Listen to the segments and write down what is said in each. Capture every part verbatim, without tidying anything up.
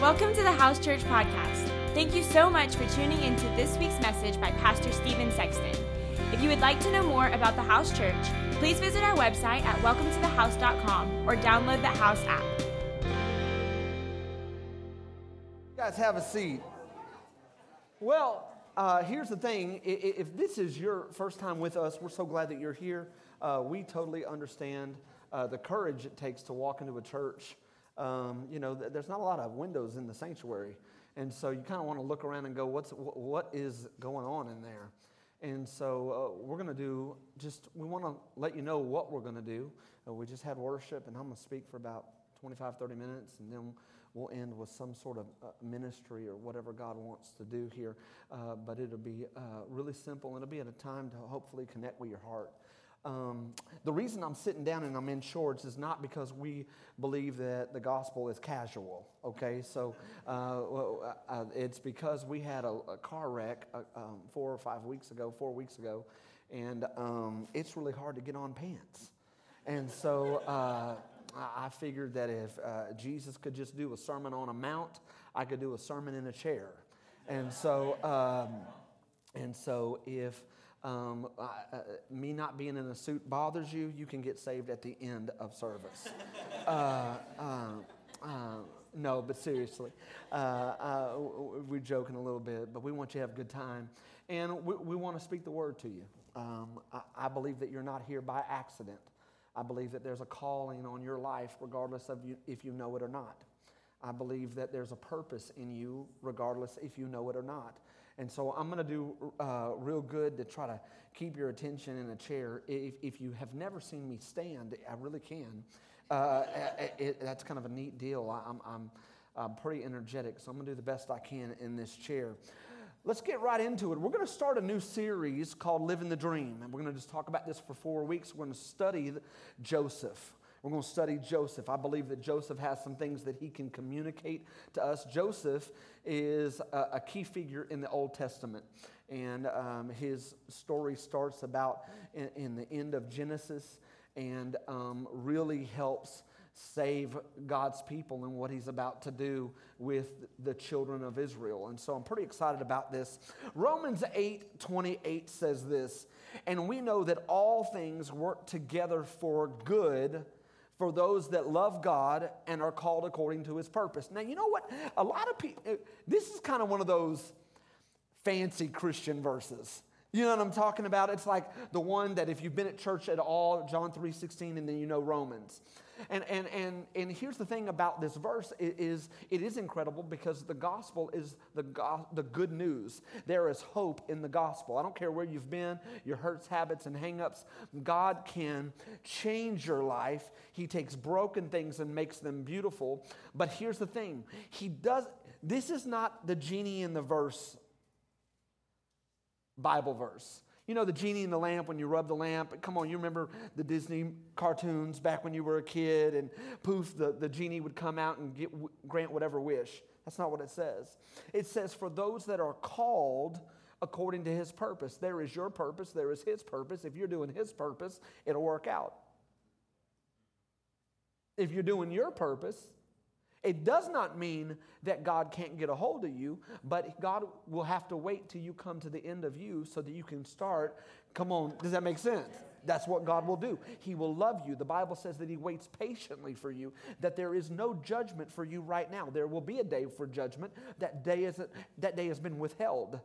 Welcome to the House Church Podcast. Thank you so much for tuning into this week's message by Pastor Steven Sexton. If you would like to know more about the House Church, please visit our website at welcome to the house dot com or download the House app. You guys, have a seat. Well, uh, here's the thing. If this is your first time with us, we're so glad that you're here. Uh, we totally understand uh, the courage it takes to walk into a church. Um, you know, there's not a lot of windows in the sanctuary, and so you kind of want to look around and go, "What's wh- what is going on in there?" And so uh, we're going to do just we want to let you know what we're going to do. Uh, we just had worship, and I'm going to speak for about twenty-five, thirty minutes, and then we'll end with some sort of uh, ministry or whatever God wants to do here. Uh, but it'll be uh, really simple, and it'll be at a time to hopefully connect with your heart. Um, the reason I'm sitting down and I'm in shorts is not because we believe that the gospel is casual, okay? So uh, uh, it's because we had a, a car wreck uh, um, four or five weeks ago, four weeks ago, and um, it's really hard to get on pants. And so uh, I figured that if uh, Jesus could just do a sermon on a mount, I could do a sermon in a chair. And so, um, and so if... Um, uh, uh, me not being in a suit bothers you, you can get saved at the end of service. uh, uh, uh, no, but seriously, uh, uh, we're joking a little bit, but we want you to have a good time, and we, we want to speak the word to you. Um, I, I believe that you're not here by accident. I believe that there's a calling on your life, regardless of you, if you know it or not. I believe that there's a purpose in you, regardless if you know it or not. And so I'm going to do uh, real good to try to keep your attention in a chair. If, if you have never seen me stand, I really can. Uh, it, it, that's kind of a neat deal. I, I'm, I'm, I'm pretty energetic, so I'm going to do the best I can in this chair. Let's get right into it. We're going to start a new series called Living the Dream, and we're going to just talk about this for four weeks. We're going to study Joseph. We're going to study Joseph. I believe that Joseph has some things that he can communicate to us. Joseph is a, a key figure in the Old Testament, and um, his story starts about in, in the end of Genesis, and um, really helps save God's people and what he's about to do with the children of Israel. And so I'm pretty excited about this. Romans eight twenty-eight says this, "And we know that all things work together for good for those that love God and are called according to his purpose." Now, you know what? A lot of people, this is kind of one of those fancy Christian verses. You know what I'm talking about? It's like the one that if you've been at church at all, John three sixteen, and then you know Romans. And and and and here's the thing about this verse is it is incredible because the gospel is the go- the good news. There is hope in the gospel. I don't care where you've been, your hurts, habits, and hang-ups. God can change your life. He takes broken things and makes them beautiful. But here's the thing. He does this is not the genie in the verse Bible verse. You know, the genie in the lamp, when you rub the lamp. Come on, you remember the Disney cartoons back when you were a kid, and poof, the, the genie would come out and get, grant whatever wish. That's not what it says. It says, for those that are called according to his purpose. There is your purpose. There is his purpose. If you're doing his purpose, it'll work out. If you're doing your purpose, it does not mean that God can't get a hold of you, but God will have to wait till you come to the end of you so that you can start. Come on, does that make sense? That's what God will do. He will love you. The Bible says that he waits patiently for you, that there is no judgment for you right now. There will be a day for judgment. That day is that day has been withheld.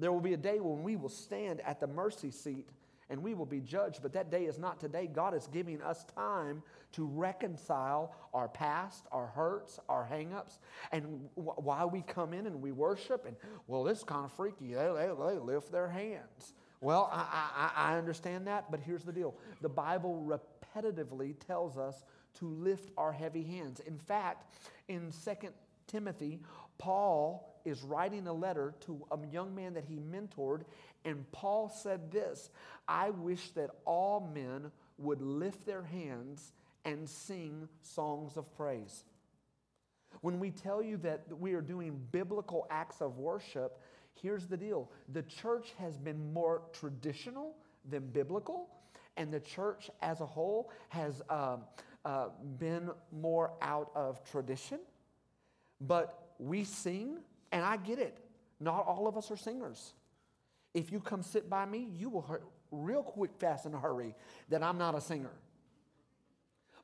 There will be a day when we will stand at the mercy seat and we will be judged, but that day is not today. God is giving us time to reconcile our past, our hurts, our hang-ups, and w- why we come in and we worship. And, well, this is kind of freaky. They, they, they lift their hands. Well, I, I, I understand that, but here's the deal. The Bible repetitively tells us to lift our heavy hands. In fact, in Second Timothy, Paul is writing a letter to a young man that he mentored, and Paul said this, "I wish that all men would lift their hands and sing songs of praise." When we tell you that we are doing biblical acts of worship, here's the deal. The church has been more traditional than biblical, and the church as a whole has uh, uh, been more out of tradition. But we sing, and I get it. Not all of us are singers. If you come sit by me, you will hear real quick, fast, and hurry that I'm not a singer.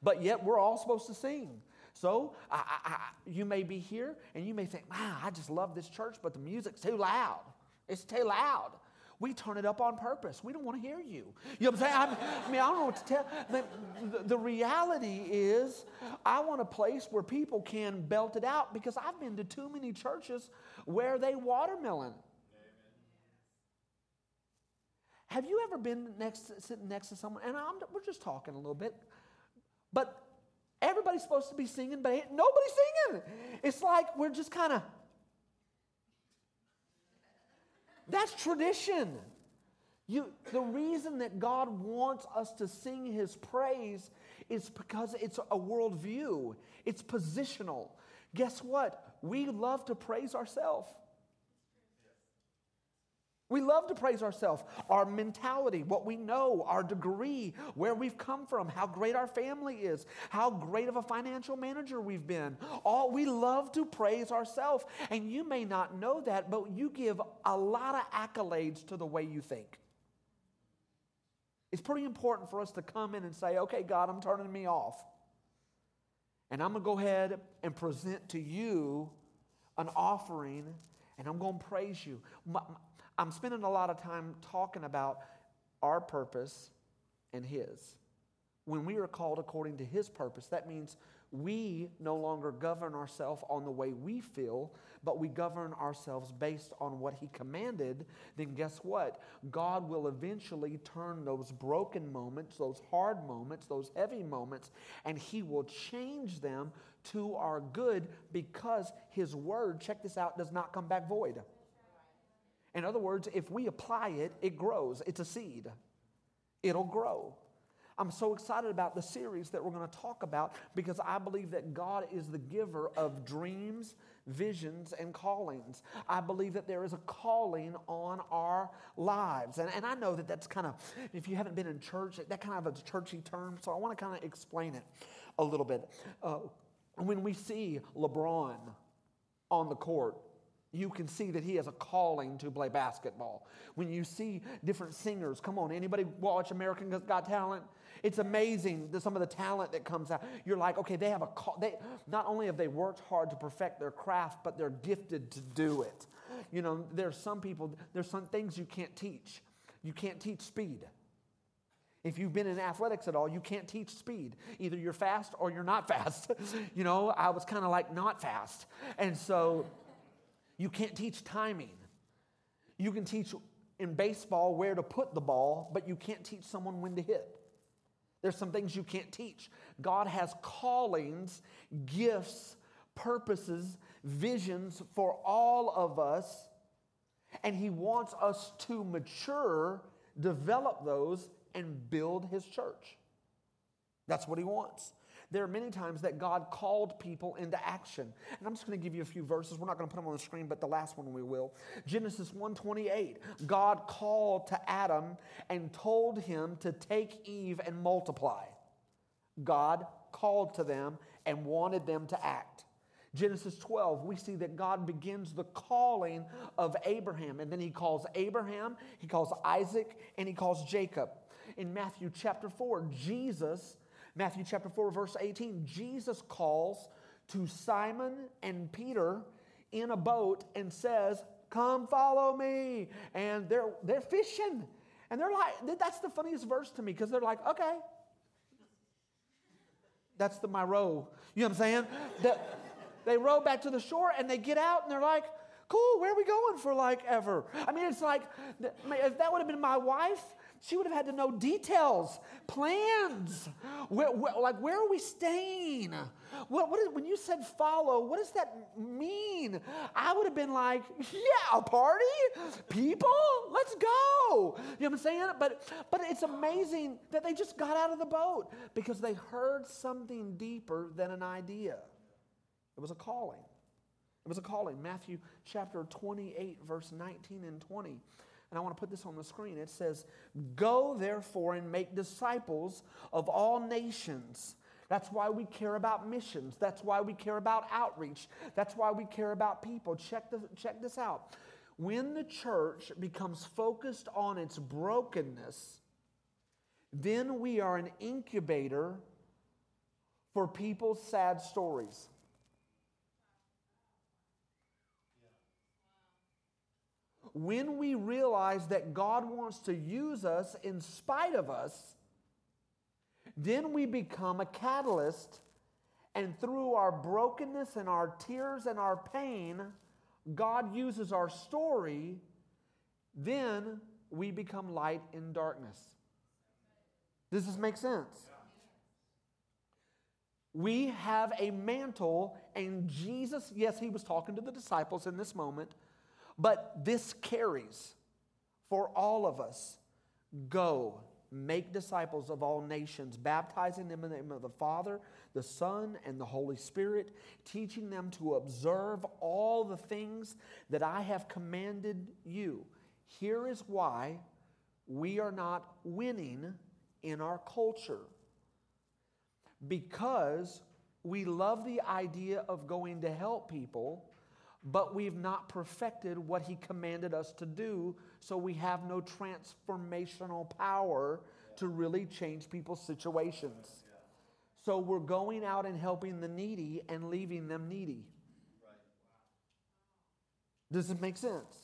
But yet we're all supposed to sing. So I, I, I, you may be here, and you may think, wow, I just love this church, but the music's too loud. It's too loud. We turn it up on purpose. We don't want to hear you. You know what I'm saying? I mean, I don't know what to tell. The, the reality is I want a place where people can belt it out because I've been to too many churches where they watermelon. Amen. Have you ever been next, sitting next to someone? And I'm, we're just talking a little bit. But everybody's supposed to be singing, but nobody's singing. It's like we're just kind of... That's tradition. You, the reason that God wants us to sing His praise is because it's a worldview. It's positional. Guess what? We love to praise ourselves. We love to praise ourselves, our mentality, what we know, our degree, where we've come from, how great our family is, how great of a financial manager we've been. All we love to praise ourselves. And you may not know that, but you give a lot of accolades to the way you think. It's pretty important for us to come in and say, okay, God, I'm turning me off. And I'm going to go ahead and present to you an offering, and I'm going to praise you. My, my, I'm spending a lot of time talking about our purpose and His. When we are called according to His purpose, that means we no longer govern ourselves on the way we feel, but we govern ourselves based on what He commanded. Then guess what? God will eventually turn those broken moments, those hard moments, those heavy moments, and He will change them to our good because His word, check this out, does not come back void. In other words, if we apply it, it grows. It's a seed. It'll grow. I'm so excited about the series that we're going to talk about because I believe that God is the giver of dreams, visions, and callings. I believe that there is a calling on our lives. And, and I know that that's kind of, if you haven't been in church, that kind of a churchy term, so I want to kind of explain it a little bit. Uh, when we see LeBron on the court, you can see that he has a calling to play basketball. When you see different singers, come on, anybody watch American Got Talent? It's amazing some of the talent that comes out. You're like, okay, they have a call. They, not only have they worked hard to perfect their craft, but they're gifted to do it. You know, there's some people, there's some things you can't teach. You can't teach speed. If you've been in athletics at all, you can't teach speed. Either you're fast or you're not fast. You know, I was kind of like not fast. And so... You can't teach timing. You can teach in baseball where to put the ball, but you can't teach someone when to hit. There's some things you can't teach. God has callings, gifts, purposes, visions for all of us, and He wants us to mature, develop those, and build His church. That's what He wants. There are many times that God called people into action. And I'm just going to give you a few verses. We're not going to put them on the screen, but the last one we will. Genesis one twenty-eight, God called to Adam and told him to take Eve and multiply. God called to them and wanted them to act. Genesis twelve, we see that God begins the calling of Abraham. And then He calls Abraham, He calls Isaac, and He calls Jacob. In Matthew chapter four, Jesus... Matthew chapter four, verse eighteen, Jesus calls to Simon and Peter in a boat and says, come follow me. And they're they're fishing. And they're like, that's the funniest verse to me because they're like, okay. That's the my row. You know what I'm saying? the, they row back to the shore and they get out and they're like, cool, where are we going for like ever? I mean, it's like, if that would have been my wife, she would have had to know details, plans, where, where, like where are we staying? What, what is, when you said follow, what does that mean? I would have been like, yeah, a party? People? Let's go. You know what I'm saying? But, but it's amazing that they just got out of the boat because they heard something deeper than an idea. It was a calling. It was a calling. Matthew chapter twenty-eight, verse nineteen and twenty. And I want to put this on the screen. It says, go therefore and make disciples of all nations, That's why we care about missions. That's why we care about outreach. That's why we care about people. Check the, check this out. When the church becomes focused on its brokenness, then we are an incubator for people's sad stories. When we realize that God wants to use us in spite of us, then we become a catalyst, and through our brokenness and our tears and our pain, God uses our story, then we become light in darkness. Does this make sense? Yeah. We have a mantle, and Jesus, yes, he was talking to the disciples in this moment, but this carries for all of us. Go, make disciples of all nations, baptizing them in the name of the Father, the Son, and the Holy Spirit, teaching them to observe all the things that I have commanded you. Here is why we are not winning in our culture. Because we love the idea of going to help people, but we've not perfected what he commanded us to do, so we have no transformational power to really change people's situations. So we're going out and helping the needy and leaving them needy. Does it make sense?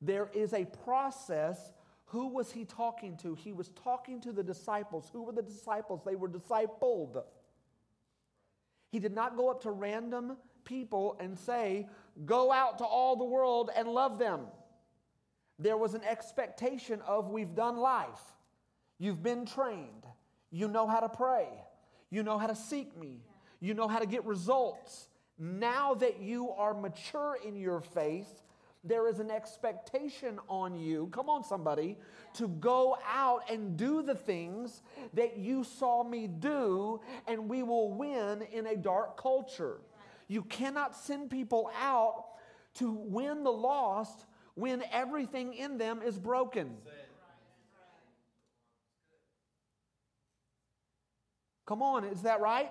There is a process. Who was he talking to? He was talking to the disciples. Who were the disciples? They were discipled. He did not go up to random people and say, go out to all the world and love them. There was an expectation of, we've done life. You've been trained. You know how to pray. You know how to seek me. You know how to get results. Now that you are mature in your faith, there is an expectation on you, come on somebody, to go out and do the things that you saw me do, and we will win in a dark culture. You cannot send people out to win the lost when everything in them is broken. Come on, is that right?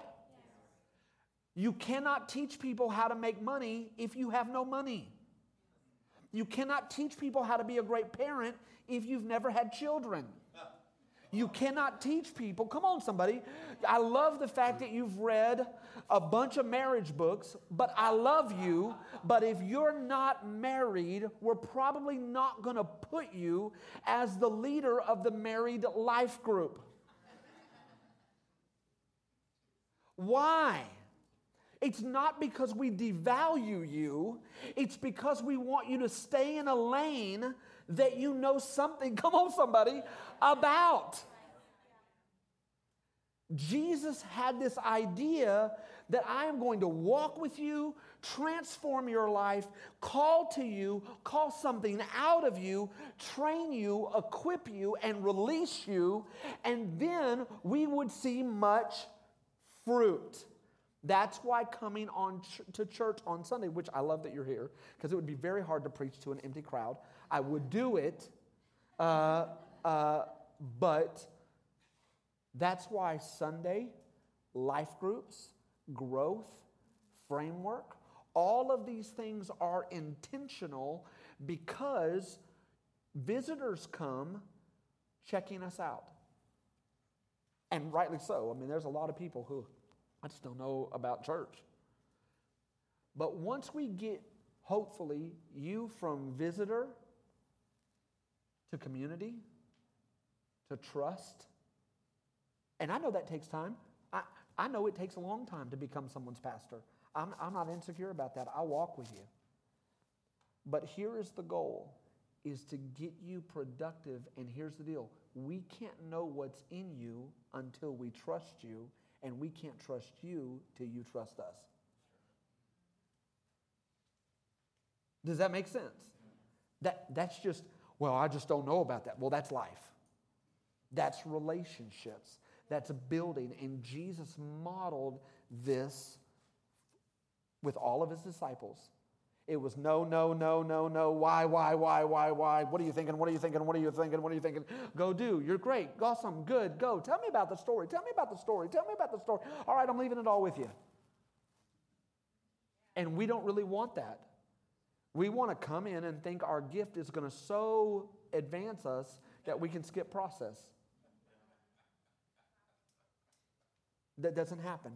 You cannot teach people how to make money if you have no money. You cannot teach people how to be a great parent if you've never had children. You cannot teach people. Come on, somebody. I love the fact that you've read a bunch of marriage books, but I love you. But if you're not married, we're probably not going to put you as the leader of the married life group. Why? It's not because we devalue you. It's because we want you to stay in a lane that you know something, come on somebody, about. Jesus had this idea that I am going to walk with you, transform your life, call to you, call something out of you, train you, equip you, and release you, and then we would see much fruit. That's why coming on ch- to church on Sunday, which I love that you're here, because it would be very hard to preach to an empty crowd. I would do it, uh, uh, but that's why Sunday, life groups, growth, framework, all of these things are intentional because visitors come checking us out. And rightly so. I mean, there's a lot of people who... I just don't know about church. But once we get, hopefully, you from visitor to community to trust, and I know that takes time. I, I know it takes a long time to become someone's pastor. I'm, I'm not insecure about that. I walk with you. But here is the goal, is to get you productive, and here's the deal. We can't know what's in you until we trust you. And we can't trust you till you trust us. Does that make sense? That that's just, well, I just don't know about that. Well, that's life. That's relationships. That's building. And Jesus modeled this with all of his disciples. It was no, no, no, no, no, why, why, why, why, why, what are you thinking, what are you thinking, what are you thinking, what are you thinking, go do, you're great, awesome, good, go, tell me about the story, tell me about the story, tell me about the story, all right, I'm leaving it all with you. And we don't really want that. We want to come in and think our gift is going to so advance us that we can skip process. That doesn't happen.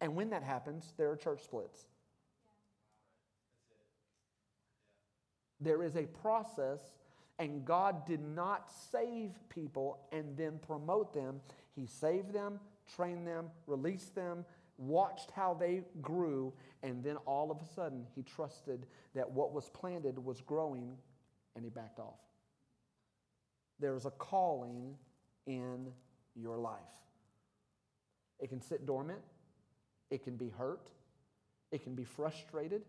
And when that happens, there are church splits. There is a process, and God did not save people and then promote them. He saved them, trained them, released them, watched how they grew, and then all of a sudden he trusted that what was planted was growing, and he backed off. There is a calling in your life. It can sit dormant. It can be hurt. It can be frustrated.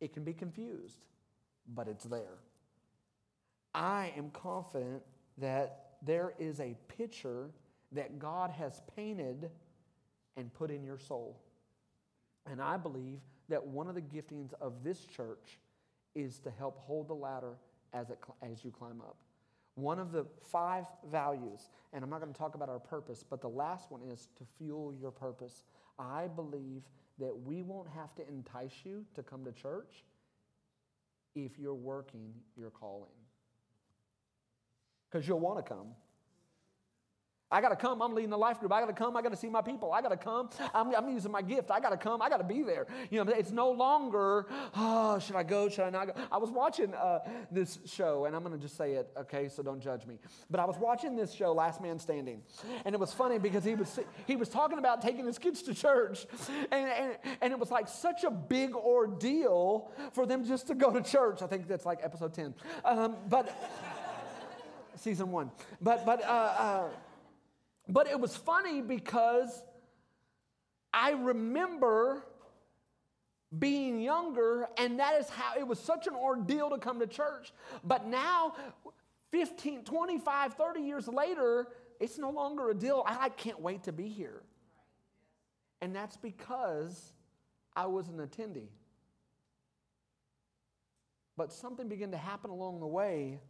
It can be confused. But it's there. I am confident that there is a picture that God has painted and put in your soul. And I believe that one of the giftings of this church is to help hold the ladder as it, as you climb up. One of the five values, and I'm not going to talk about our purpose, but the last one is to fuel your purpose. I believe that we won't have to entice you to come to church if you're working your calling. Because you'll want to come. I got to come. I'm leading the life group. I got to come. I got to see my people. I got to come. I'm, I'm using my gift. I got to come. I got to be there. You know, it's no longer, oh, should I go? Should I not go? I was watching uh, this show, and I'm going to just say it, okay, so don't judge me. But I was watching this show, Last Man Standing, and it was funny because he was he was talking about taking his kids to church, and, and, and it was like such a big ordeal for them just to go to church. I think that's like episode ten. Um, but season one. But, but, uh, uh But it was funny because I remember being younger, and that is how it was such an ordeal to come to church. But now, fifteen, twenty-five, thirty years later, it's no longer a deal. I can't wait to be here. And that's because I was an attendee. But something began to happen along the way,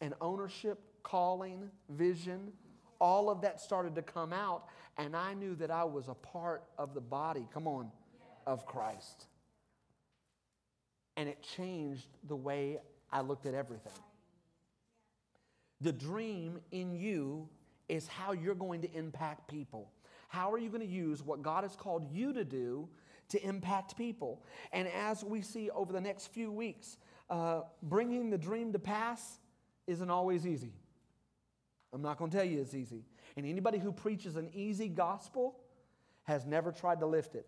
and ownership, calling, vision, all of that started to come out, and I knew that I was a part of the body, come on, of Christ. And it changed the way I looked at everything. The dream in you is how you're going to impact people. How are you going to use what God has called you to do to impact people? And as we see over the next few weeks, uh, bringing the dream to pass isn't always easy. I'm not going to tell you it's easy. And anybody who preaches an easy gospel has never tried to lift it.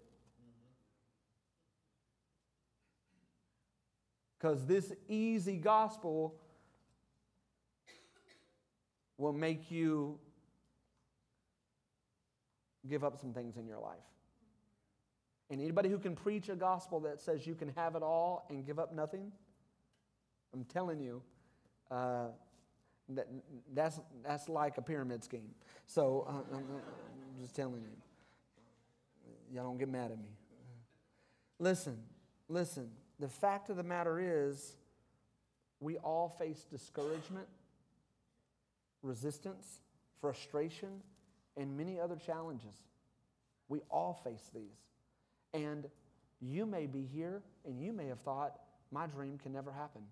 Because this easy gospel will make you give up some things in your life. And anybody who can preach a gospel that says you can have it all and give up nothing, I'm telling you, uh, That, that's that's like a pyramid scheme. So uh, I'm, I'm just telling you, y'all don't get mad at me. Listen, listen. The fact of the matter is, we all face discouragement, resistance, frustration, and many other challenges. We all face these, and you may be here, and you may have thought my dream can never happen.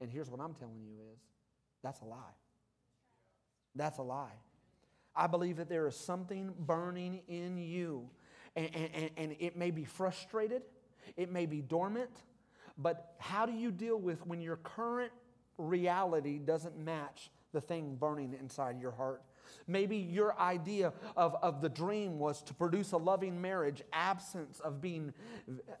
And here's what I'm telling you is, that's a lie. That's a lie. I believe that there is something burning in you, and, and, and it may be frustrated, it may be dormant, but how do you deal with when your current reality doesn't match the thing burning inside your heart? Maybe your idea of, of the dream was to produce a loving marriage, absence of being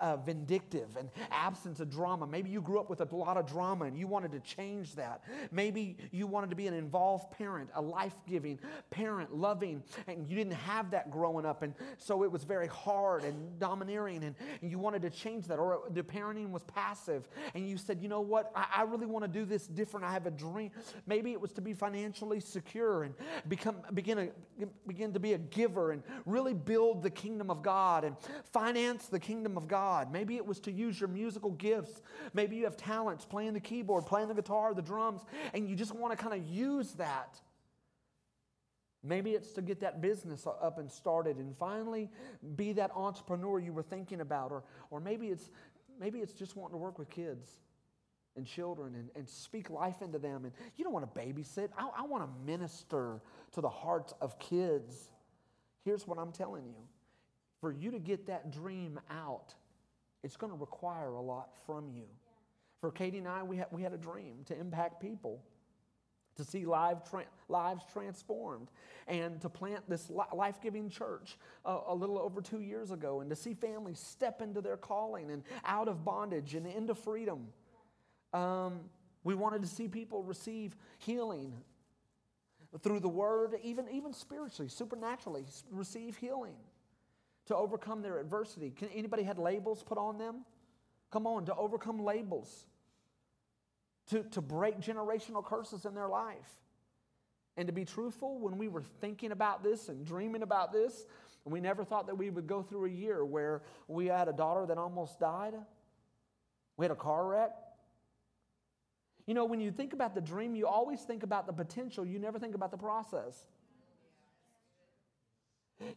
uh, vindictive and absence of drama. Maybe you grew up with a lot of drama and you wanted to change that. Maybe you wanted to be an involved parent, a life-giving parent, loving, and you didn't have that growing up, and so it was very hard and domineering, and you wanted to change that. Or the parenting was passive, and you said, you know what, I, I really want to do this different. I have a dream. Maybe it was to be financially secure, and because become begin a, begin to be a giver and really build the kingdom of God and finance the kingdom of God. Maybe it was to use your musical gifts. Maybe you have talents playing the keyboard, playing the guitar, the drums, and you just want to kind of use that. Maybe it's to get that business up and started, and finally be that entrepreneur you were thinking about, or or maybe it's maybe it's just wanting to work with kids and children and, and speak life into them. And you don't want to babysit. I, I want to minister to the hearts of kids. Here's what I'm telling you. For you to get that dream out, it's going to require a lot from you. For Katie and I, we had, we had a dream to impact people, to see live tra- lives transformed, and to plant this li- life-giving church uh, a little over two years ago, and to see families step into their calling and out of bondage and into freedom. Um, we wanted to see people receive healing through the word, even, even spiritually, supernaturally, receive healing to overcome their adversity. Can anybody had labels put on them? Come on, to overcome labels. To, to break generational curses in their life. And to be truthful, when we were thinking about this and dreaming about this, we never thought that we would go through a year where we had a daughter that almost died. We had a car wreck. You know, when you think about the dream, you always think about the potential. You never think about the process.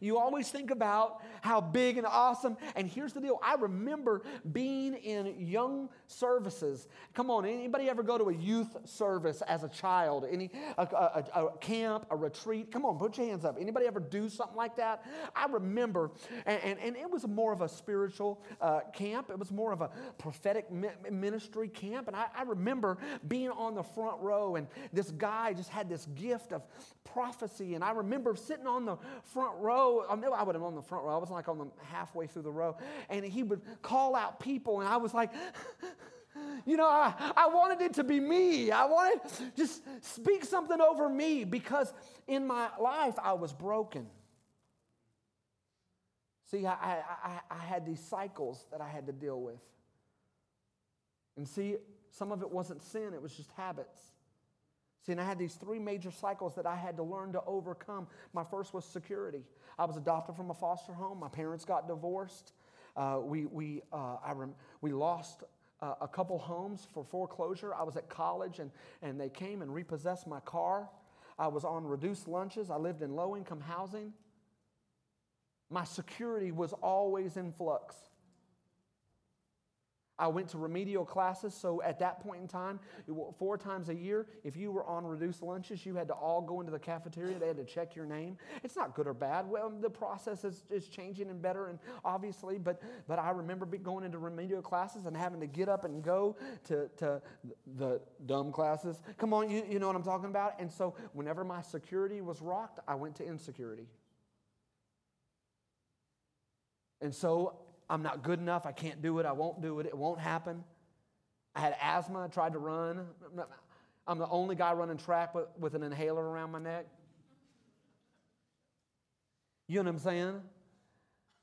You always think about how big and awesome. And here's the deal. I remember being in young services. Come on, anybody ever go to a youth service as a child? Any a, a, a camp, a retreat? Come on, put your hands up. Anybody ever do something like that? I remember, and, and, and it was more of a spiritual uh, camp. It was more of a prophetic ministry camp. And I, I remember being on the front row, and this guy just had this gift of prophecy. And I remember sitting on the front row. I mean, I would have been on the front row. I was like on the halfway through the row, and he would call out people, and I was like, you know, I, I wanted it to be me. I wanted just speak something over me, because in my life I was broken. See, I, I, I had these cycles that I had to deal with, and see, some of it wasn't sin; it was just habits. See, and I had these three major cycles that I had to learn to overcome. My first was security. I was adopted from a foster home. My parents got divorced. Uh, we we uh, I rem- we lost uh, a couple homes for foreclosure. I was at college, and and they came and repossessed my car. I was on reduced lunches. I lived in low-income housing. My security was always in flux. I went to remedial classes, so at that point in time, four times a year, if you were on reduced lunches, you had to all go into the cafeteria. They had to check your name. It's not good or bad. Well, the process is, is changing and better, and obviously, but but I remember going into remedial classes and having to get up and go to, to the dumb classes. Come on, you, you know what I'm talking about? And so whenever my security was rocked, I went to insecurity. And so I'm not good enough. I can't do it. I won't do it. It won't happen. I had asthma. I tried to run. I'm the only guy running track with, with an inhaler around my neck. You know what I'm saying?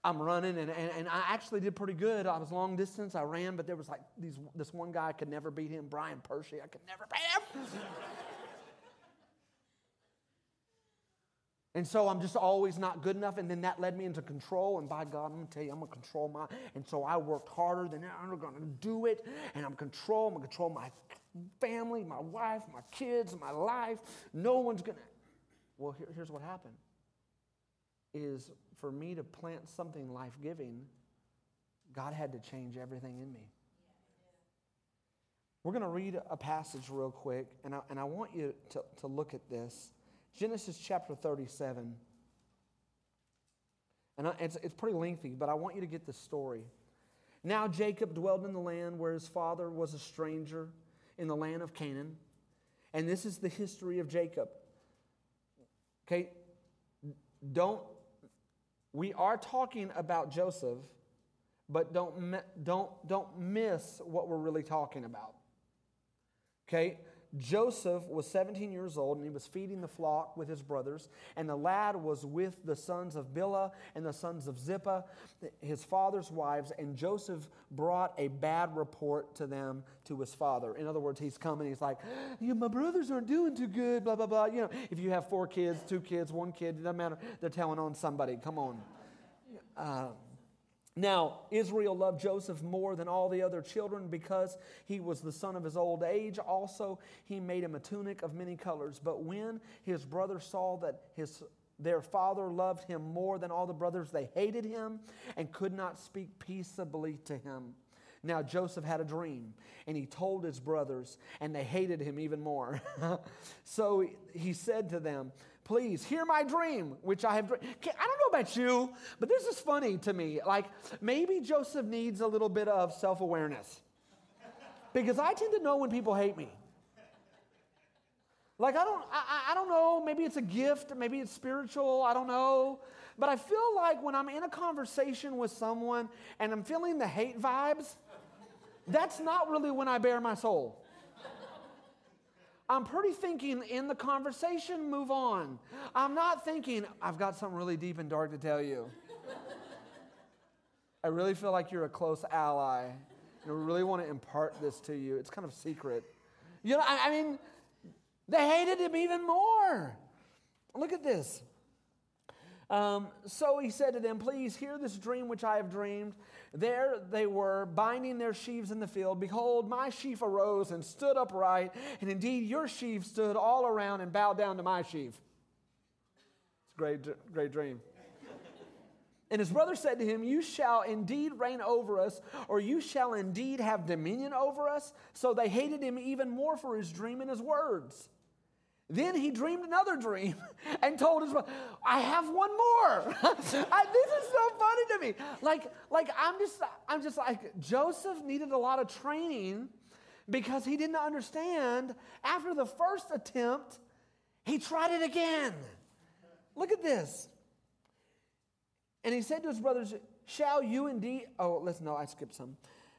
I'm running, and, and, and I actually did pretty good. I was long distance. I ran, but there was like these this one guy. I could never beat him, Brian Persie. I could never beat him. And so I'm just always not good enough, and then that led me into control, and by God, I'm going to tell you, I'm going to control my, and so I worked harder than ever. I'm going to do it, and I'm control, I'm going to control my family, my wife, my kids, my life. No one's going to, well, here, here's what happened, is for me to plant something life-giving, God had to change everything in me. We're going to read a passage real quick, and I, and I want you to, to look at this. Genesis chapter thirty-seven, and it's, it's pretty lengthy, but I want you to get the story. Now Jacob dwelled in the land where his father was a stranger, in the land of Canaan, and this is the history of Jacob. Okay, don't, we are talking about Joseph, but don't don't don't miss what we're really talking about. Okay, Joseph was seventeen years old, and he was feeding the flock with his brothers. And the lad was with the sons of Billah and the sons of Zippah, his father's wives. And Joseph brought a bad report to them to his father. In other words, he's coming. He's like, yeah, my brothers aren't doing too good, blah, blah, blah. You know, if you have four kids, two kids, one kid, it doesn't matter. They're telling on somebody. Come on. Uh, Now, Israel loved Joseph more than all the other children because he was the son of his old age. Also, he made him a tunic of many colors. But when his brothers saw that his their father loved him more than all the brothers, they hated him and could not speak peaceably to him. Now, Joseph had a dream, and he told his brothers, and they hated him even more. So he said to them, please hear my dream, which I have dreamed. I don't know about you, but this is funny to me. Like, maybe Joseph needs a little bit of self-awareness. Because I tend to know when people hate me. Like, I don't, I, I don't know, maybe it's a gift, maybe it's spiritual, I don't know. But I feel like when I'm in a conversation with someone and I'm feeling the hate vibes, that's not really when I bare my soul. I'm pretty thinking in the conversation, move on. I'm not thinking, I've got something really deep and dark to tell you. I really feel like you're a close ally. And I really want to impart this to you. It's kind of secret. You know, I, I mean... They hated him even more. Look at this. Um, so he said to them, please hear this dream which I have dreamed. There they were, binding their sheaves in the field. Behold, my sheaf arose and stood upright, and indeed your sheaf stood all around and bowed down to my sheaf. It's a great, great dream. And his brother said to him, you shall indeed reign over us, or you shall indeed have dominion over us. So they hated him even more for his dream and his words. Then he dreamed another dream and told his brother, I have one more. I, this is so funny to me. Like, like I'm just, I'm just like, Joseph needed a lot of training because he didn't understand. After the first attempt, he tried it again. Look at this. And he said to his brothers, shall you indeed, oh, let's, no, I skipped some.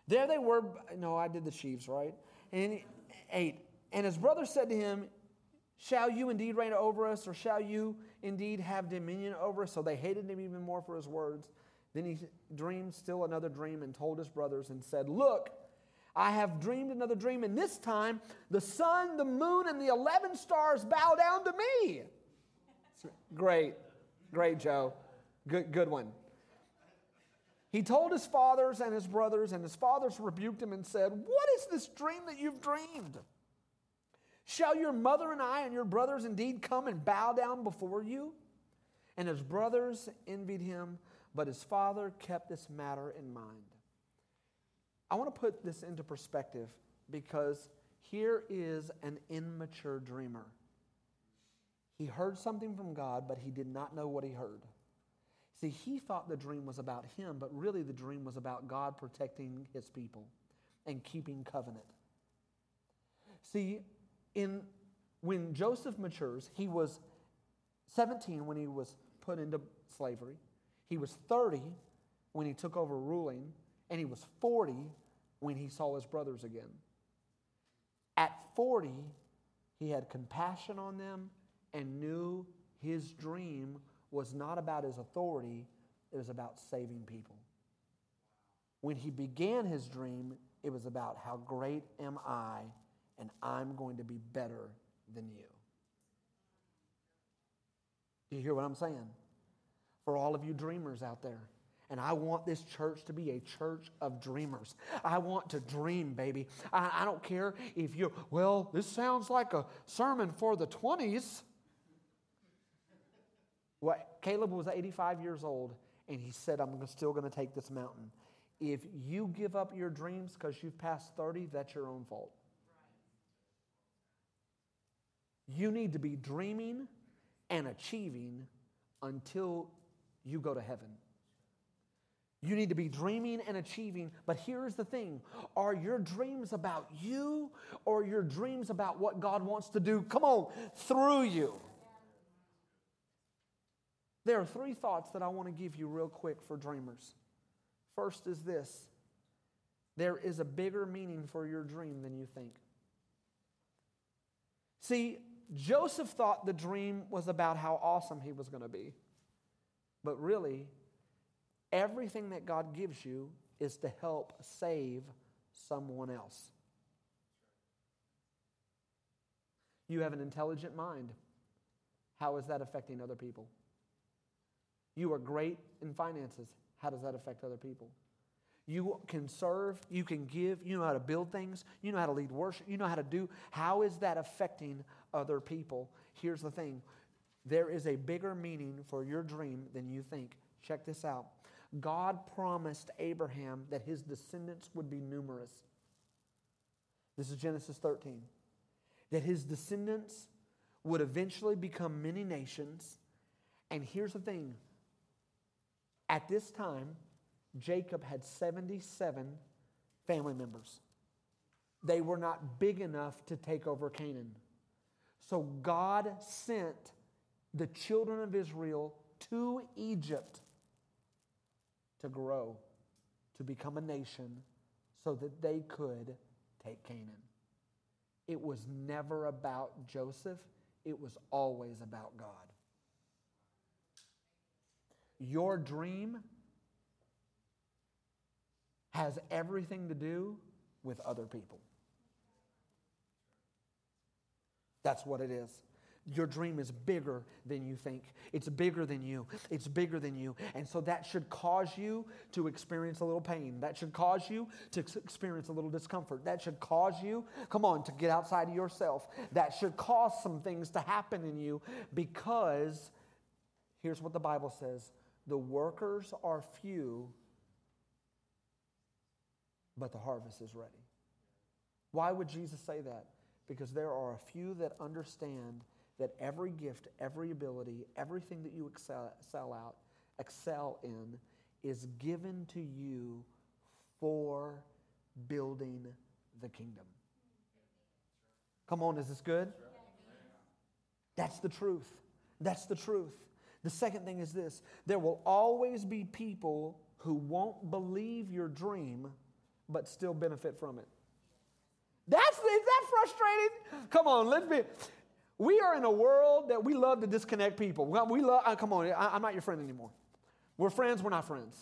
There they were, no, I did the sheaves, right? And he, eight, and his brother said to him, shall you indeed reign over us, or shall you indeed have dominion over us? So they hated him even more for his words. Then he dreamed still another dream and told his brothers and said, look, I have dreamed another dream, and this time the sun, the moon, and the eleven stars bow down to me. Great, great, Joe. Good, good one. He told his fathers and his brothers, and his fathers rebuked him and said, what is this dream that you've dreamed? Shall your mother and I and your brothers indeed come and bow down before you? And his brothers envied him, but his father kept this matter in mind. I want to put this into perspective, because here is an immature dreamer. He heard something from God, but he did not know what he heard. See, he thought the dream was about him, but really the dream was about God protecting his people and keeping covenant. See, in when Joseph matures, he was seventeen when he was put into slavery. He was thirty when he took over ruling, and he was forty when he saw his brothers again. At forty, he had compassion on them and knew his dream was not about his authority, it was about saving people. When he began his dream, it was about how great am I, and I'm going to be better than you. Do you hear what I'm saying? For all of you dreamers out there, and I want this church to be a church of dreamers. I want to dream, baby. I, I don't care if you're, well, this sounds like a sermon for the twenties. Well, Caleb was eighty-five years old, and he said, I'm still going to take this mountain. If you give up your dreams because you've passed thirty, that's your own fault. You need to be dreaming and achieving until you go to heaven. You need to be dreaming and achieving, but here's the thing. Are your dreams about you, or your dreams about what God wants to do, come on, through you? There are three thoughts that I want to give you real quick for dreamers. First is this. There is a bigger meaning for your dream than you think. See, Joseph thought the dream was about how awesome he was going to be. But really, everything that God gives you is to help save someone else. You have an intelligent mind. How is that affecting other people? You are great in finances. How does that affect other people? You can serve, you can give, you know how to build things, you know how to lead worship, you know how to do. How is that affecting other people? Here's the thing. There is a bigger meaning for your dream than you think. Check this out. God promised Abraham that his descendants would be numerous. This is Genesis thirteen. That his descendants would eventually become many nations. And here's the thing. At this time, Jacob had seventy-seven family members. They were not big enough to take over Canaan. So God sent the children of Israel to Egypt to grow, to become a nation, so that they could take Canaan. It was never about Joseph. It was always about God. Your dream has everything to do with other people. That's what it is. Your dream is bigger than you think. It's bigger than you. It's bigger than you. And so that should cause you to experience a little pain. That should cause you to experience a little discomfort. That should cause you, come on, to get outside of yourself. That should cause some things to happen in you, because here's what the Bible says. The workers are few, but the harvest is ready. Why would Jesus say that? Because there are a few that understand that every gift, every ability, everything that you excel, excel, out, excel in is given to you for building the kingdom. Come on, is this good? That's the truth. That's the truth. The second thing is this. There will always be people who won't believe your dream but still benefit from it. That's, is that frustrating? Come on, let's be... We are in a world that we love to disconnect people. We love, oh, come on, I, I'm not your friend anymore. We're friends, we're not friends.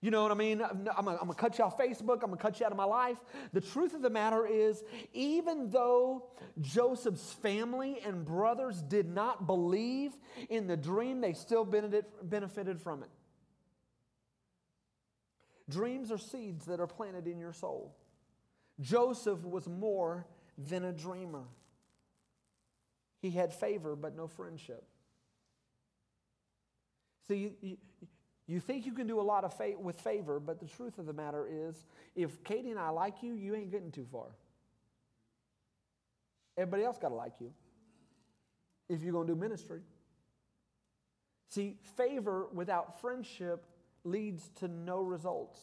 You know what I mean? I'm, I'm gonna cut you off Facebook. I'm gonna cut you out of my life. The truth of the matter is, even though Joseph's family and brothers did not believe in the dream, they still benefited from it. Dreams are seeds that are planted in your soul. Joseph was more than a dreamer. He had favor, but no friendship. So you, you, you think you can do a lot of fa- with favor, but the truth of the matter is, if Katie and I like you, you ain't getting too far. Everybody else got to like you if you're going to do ministry. See, favor without friendship leads to no results.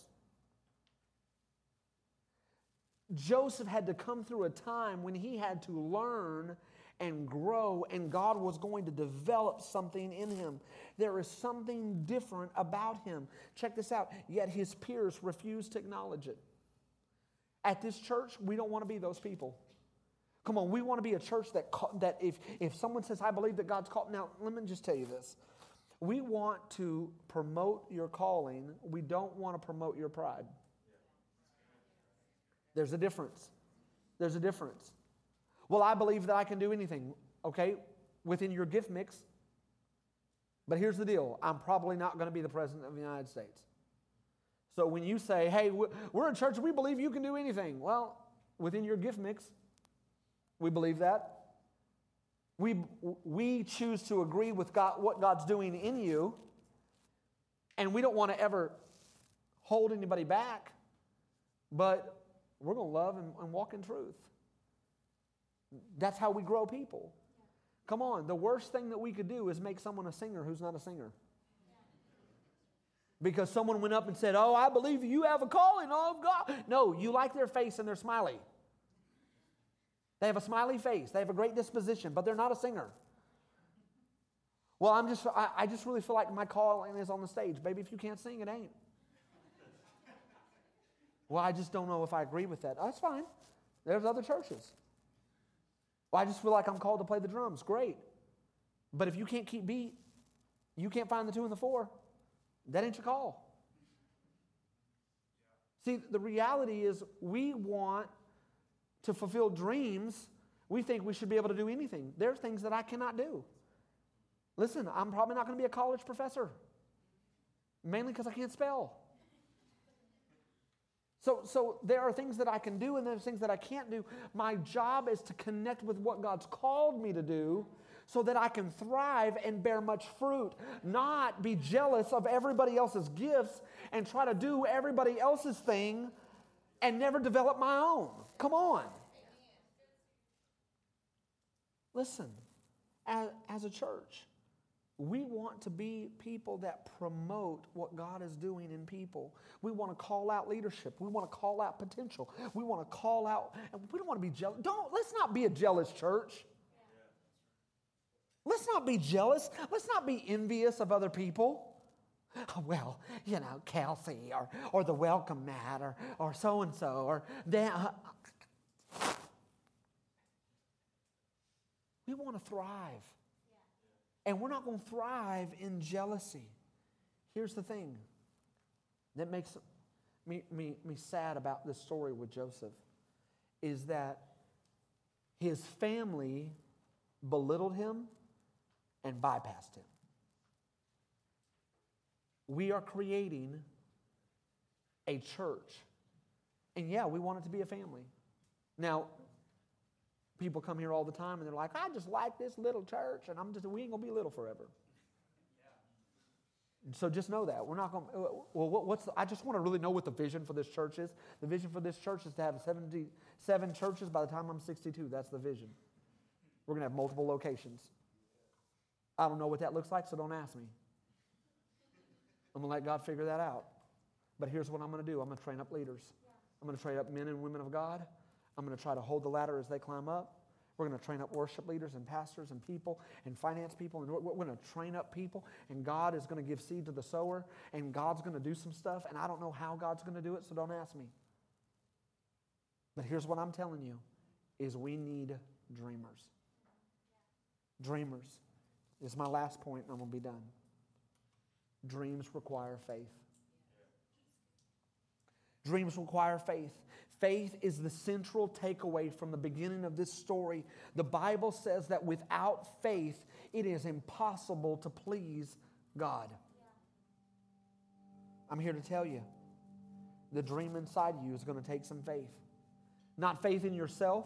Joseph had to come through a time when he had to learn and grow, and God was going to develop something in him. There is something different about him. Check this out. Yet his peers refuse to acknowledge it. At this church, we don't want to be those people. Come on, we want to be a church that that if, if someone says, I believe that God's called. Now, let me just tell you this. We want to promote your calling. We don't want to promote your pride. There's a difference. There's a difference. Well, I believe that I can do anything, okay, within your gift mix. But here's the deal. I'm probably not going to be the president of the United States. So when you say, hey, we're a church, we believe you can do anything. Well, within your gift mix, we believe that. We we choose to agree with God, what God's doing in you, and we don't want to ever hold anybody back, but we're going to love and, and walk in truth. That's how we grow people. Come on, the worst thing that we could do is make someone a singer who's not a singer. Because someone went up and said, oh, I believe you have a calling, oh God. No, you like their face and they're smiley. They have a smiley face. They have a great disposition, but they're not a singer. Well, I'm just, I, I just really feel like my calling is on the stage. Baby, if you can't sing, it ain't. Well, I just don't know if I agree with that. Oh, that's fine. There's other churches. Well, I just feel like I'm called to play the drums. Great. But if you can't keep beat, you can't find the two and the four, that ain't your call. See, the reality is we want to fulfill dreams. We think we should be able to do anything. There are things that I cannot do. Listen, I'm probably not going to be a college professor, mainly because I can't spell. So, so there are things that I can do and there's things that I can't do. My job is to connect with what God's called me to do so that I can thrive and bear much fruit, not be jealous of everybody else's gifts and try to do everybody else's thing and never develop my own. Come on. Listen, as, as a church, we want to be people that promote what God is doing in people. We want to call out leadership. We want to call out potential. We want to call out, and we don't want to be jealous. Don't, let's not be a jealous church. Let's not be jealous. Let's not be envious of other people. Oh, well, you know, Kelsey or or the welcome mat or, or so-and-so or that. Uh, we want to thrive. Yeah. And we're not going to thrive in jealousy. Here's the thing that makes me, me, me sad about this story with Joseph is that his family belittled him and bypassed him. We are creating a church. And yeah, we want it to be a family. Now, people come here all the time and they're like, I just like this little church and I'm just, we ain't going to be little forever. Yeah. So just know that. We're not going to, well, what, what's, the, I just want to really know what the vision for this church is. The vision for this church is to have seventy-seven churches by the time I'm sixty-two. That's the vision. We're going to have multiple locations. I don't know what that looks like, so don't ask me. I'm going to let God figure that out. But here's what I'm going to do. I'm going to train up leaders. I'm going to train up men and women of God. I'm going to try to hold the ladder as they climb up. We're going to train up worship leaders and pastors and people and finance people. And we're going to train up people. And God is going to give seed to the sower. And God's going to do some stuff. And I don't know how God's going to do it, so don't ask me. But here's what I'm telling you is we need dreamers. Dreamers. This is my last point, and I'm going to be done. Dreams require faith. Dreams require faith. Faith is the central takeaway from the beginning of this story. The Bible says that without faith, it is impossible to please God. I'm here to tell you, the dream inside you is going to take some faith. Not faith in yourself,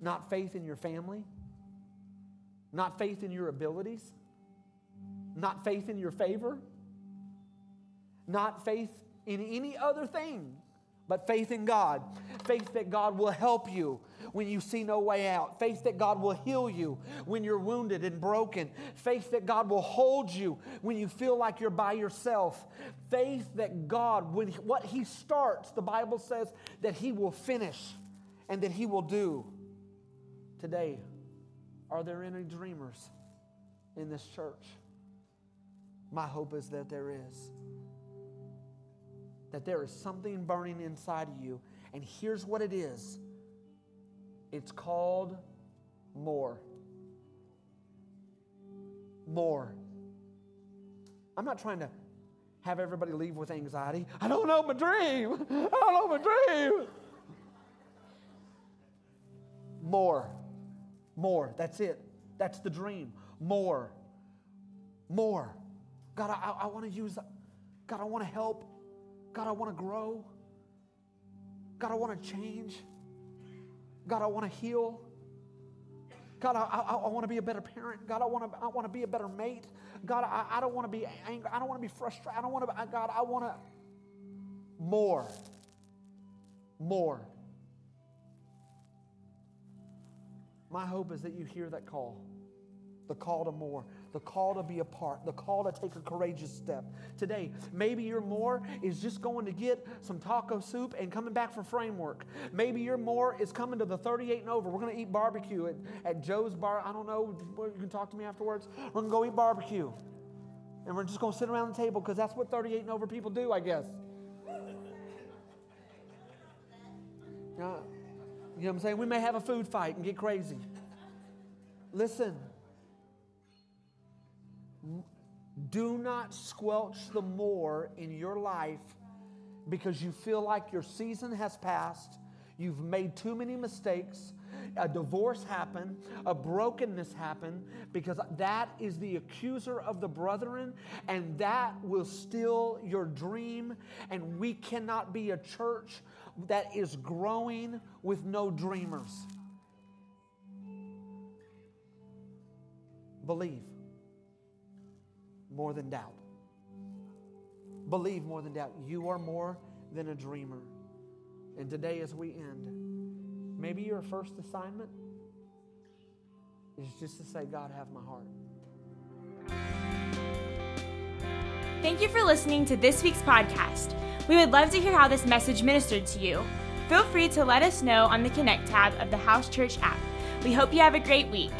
not faith in your family, not faith in your abilities, not faith in your favor, not faith in any other thing, but faith in God. Faith that God will help you when you see no way out. Faith that God will heal you when you're wounded and broken. Faith that God will hold you when you feel like you're by yourself. Faith that God, when what He starts, the Bible says that He will finish and that He will do. Today, are there any dreamers in this church? My hope is that there is. That there is something burning inside of you. And here's what it is. It's called more. More. I'm not trying to have everybody leave with anxiety. I don't know my dream. I don't know my dream. More. More. That's it. That's the dream. More. More. God, I, I want to use, God, I want to help. God, I want to grow. God, I want to change. God, I want to heal. God, I, I, I want to be a better parent. God, I want to, I want to be a better mate. God, I, I don't want to be angry. I don't want to be frustrated. I don't want to, God, I want to, more. More. My hope is that you hear that call, the call to more, the call to be a part, the call to take a courageous step. Today, maybe your more is just going to get some taco soup and coming back for framework. Maybe your more is coming to the thirty-eight and over. We're going to eat barbecue at, at Joe's Bar. I don't know. You can talk to me afterwards. We're going to go eat barbecue. And we're just going to sit around the table because that's what thirty-eight and over people do, I guess. Yeah. You know what I'm saying? We may have a food fight and get crazy. Listen. Do not squelch the more in your life because you feel like your season has passed. You've made too many mistakes. A divorce happened. A brokenness happened, because that is the accuser of the brethren, and that will steal your dream. And we cannot be a church that is growing with no dreamers. Believe more than doubt. Believe more than doubt. You are more than a dreamer. And today as we end, maybe your first assignment is just to say, God, have my heart. Thank you for listening to this week's podcast. We would love to hear how this message ministered to you. Feel free to let us know on the Connect tab of the House Church app. We hope you have a great week.